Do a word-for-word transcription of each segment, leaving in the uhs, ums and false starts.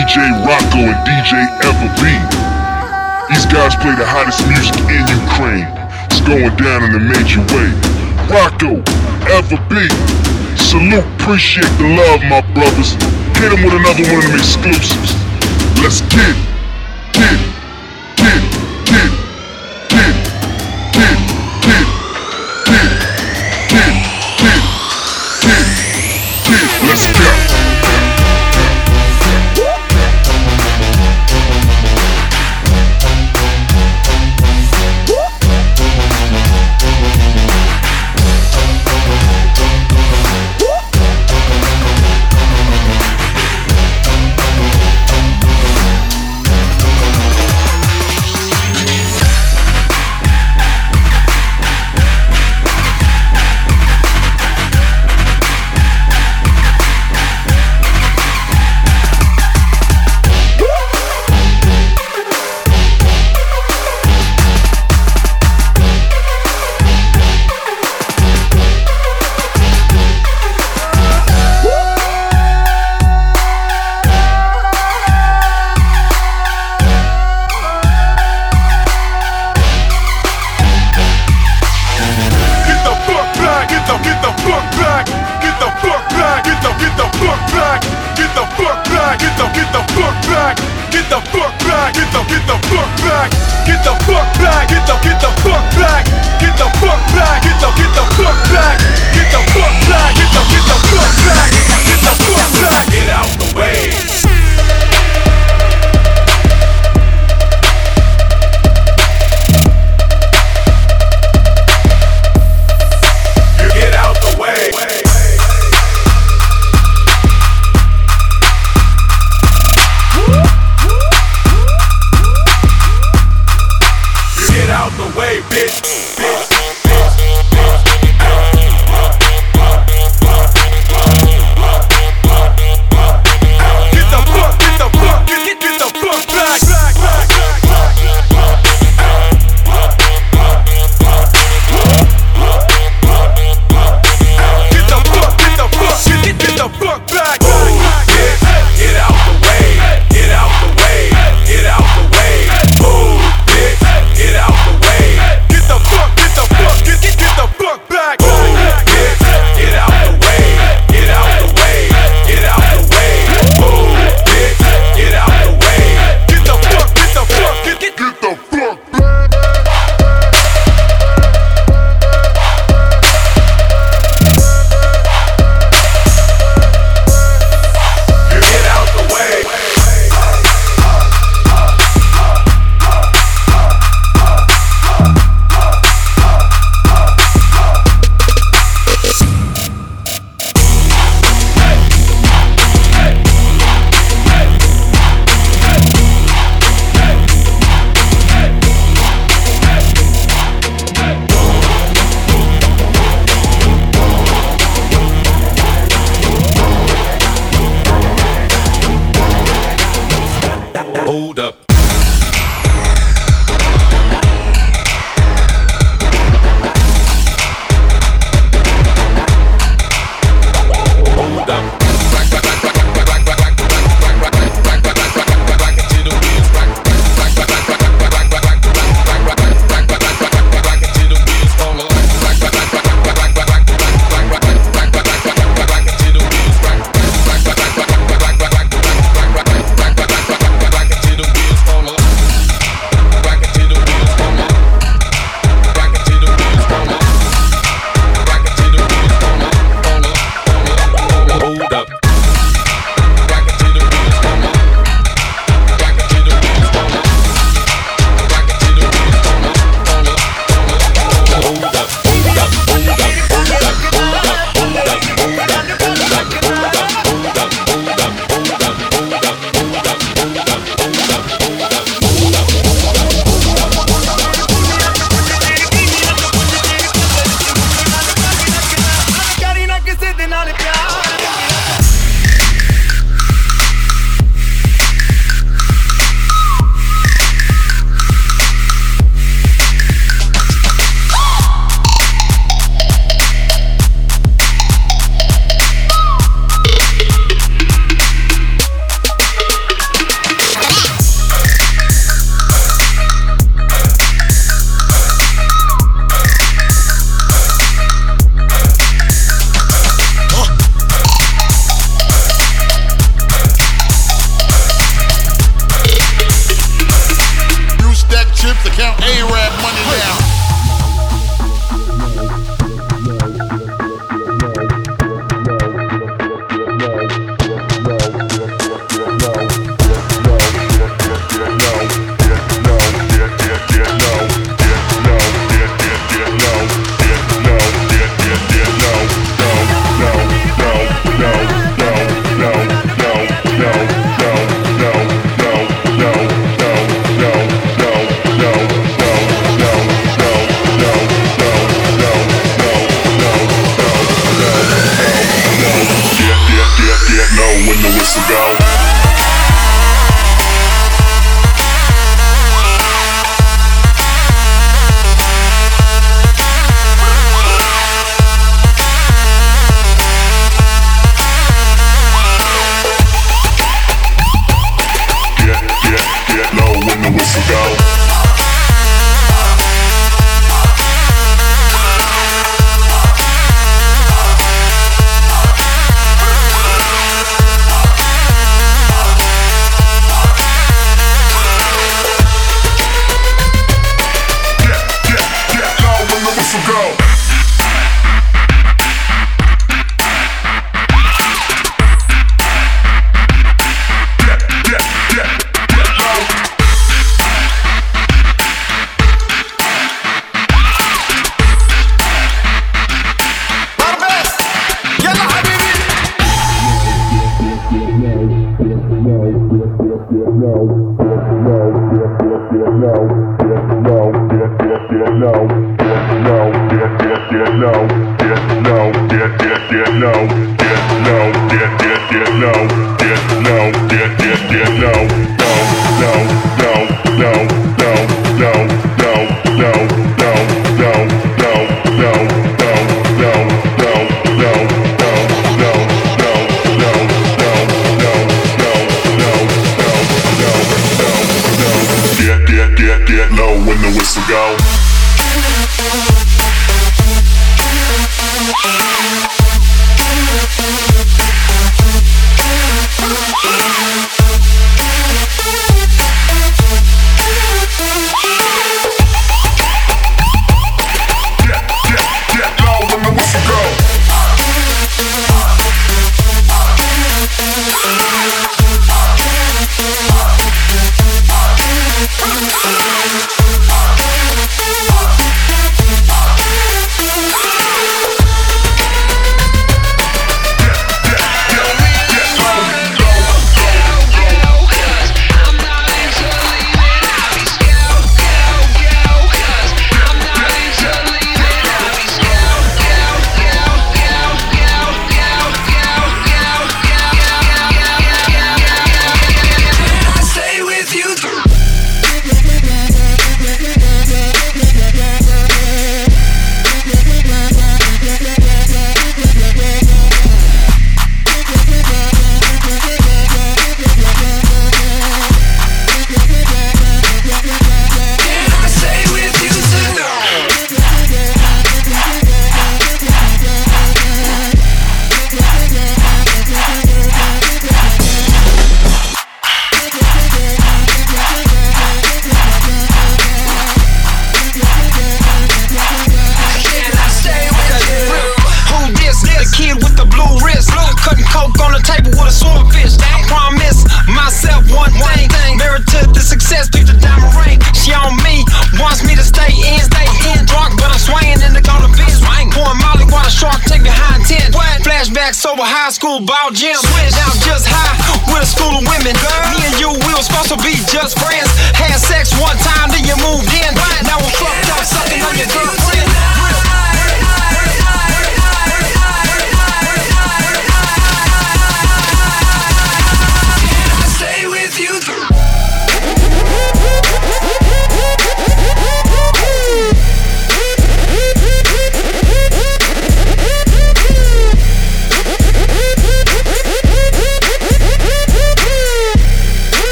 D J Rocco and D J Everbee. These guys play the hottest music in Ukraine. It's going down in a major way. Rocco, Everbee, salute, appreciate the love, my brothers. Hit them with another one of them exclusives. Let's get, get, get, get, get, get, get, get, get, get, get, get. Let's go.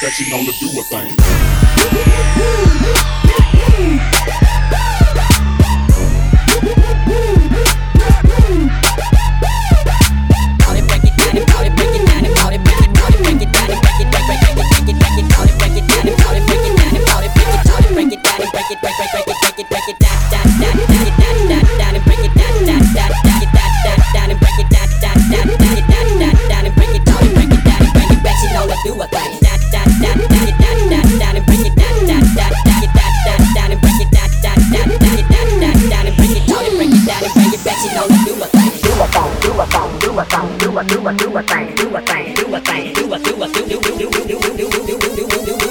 that you know to do a thing. Call it, break it down, and call it, break it down, and call it, break it, call it, break it down, and break it, break, break, break it, break it, break it, call it, break it down, and call it, break it down, and call it, break it, call it, break it down, and break it, break, break, break it, break it, break it down, down, down, down, down, down, down, and break it down, down, down, down, down, down, and break it down, down, down, down, down, down, down, and break it down, break it down, break it, bet you know to do a thing. Do a do a thing, do a thing, do a thing, do a do a do do do do do do do do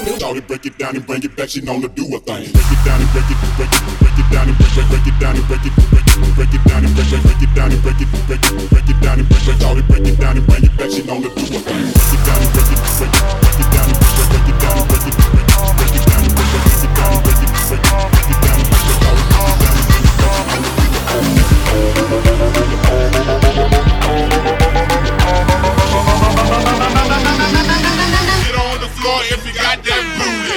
do. Charlie, break it down and bring it back. She know to do a thing. Break it down and break it, break it, break it down and break it, break it down and break it, break it, break it down and break it, break it down and break it, break it, break it down and break it. Charlie, break it down and bring it back. She know to do a thing. Break it down and break it, break it, break it down and break it, break it down and break it, break it down and break it, break it down and break it, break it, break it down and break it. Charlie, break it down and bring it back. She know to do a thing. Get on the floor if you got that booty.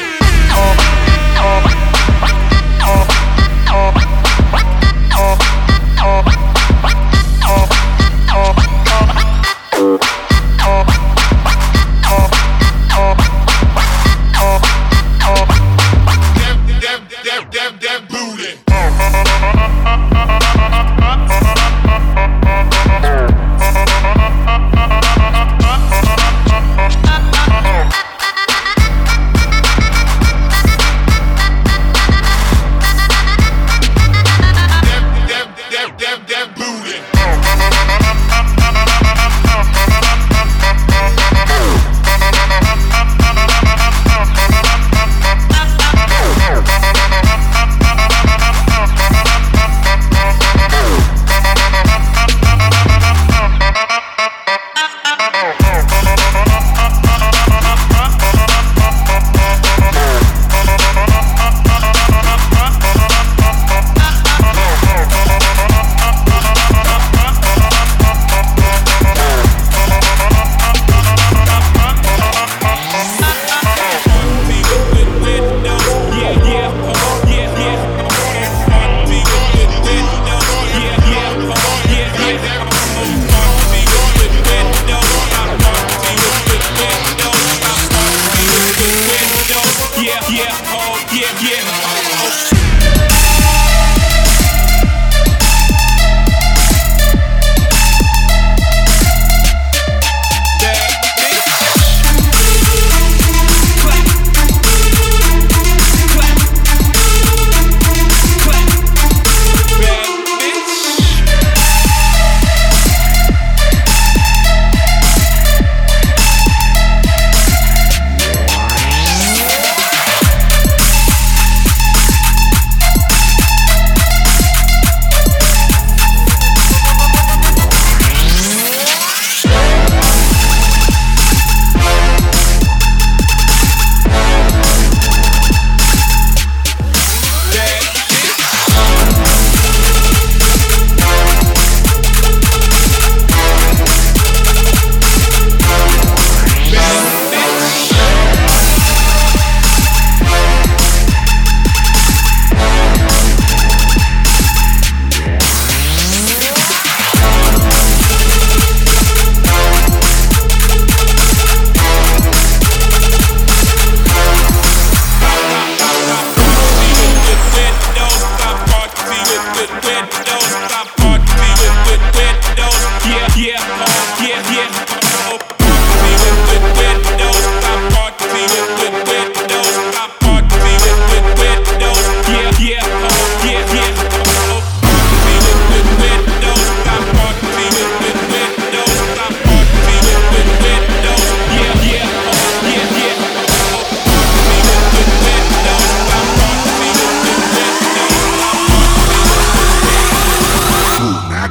That, that, that, that, that booty.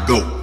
Go.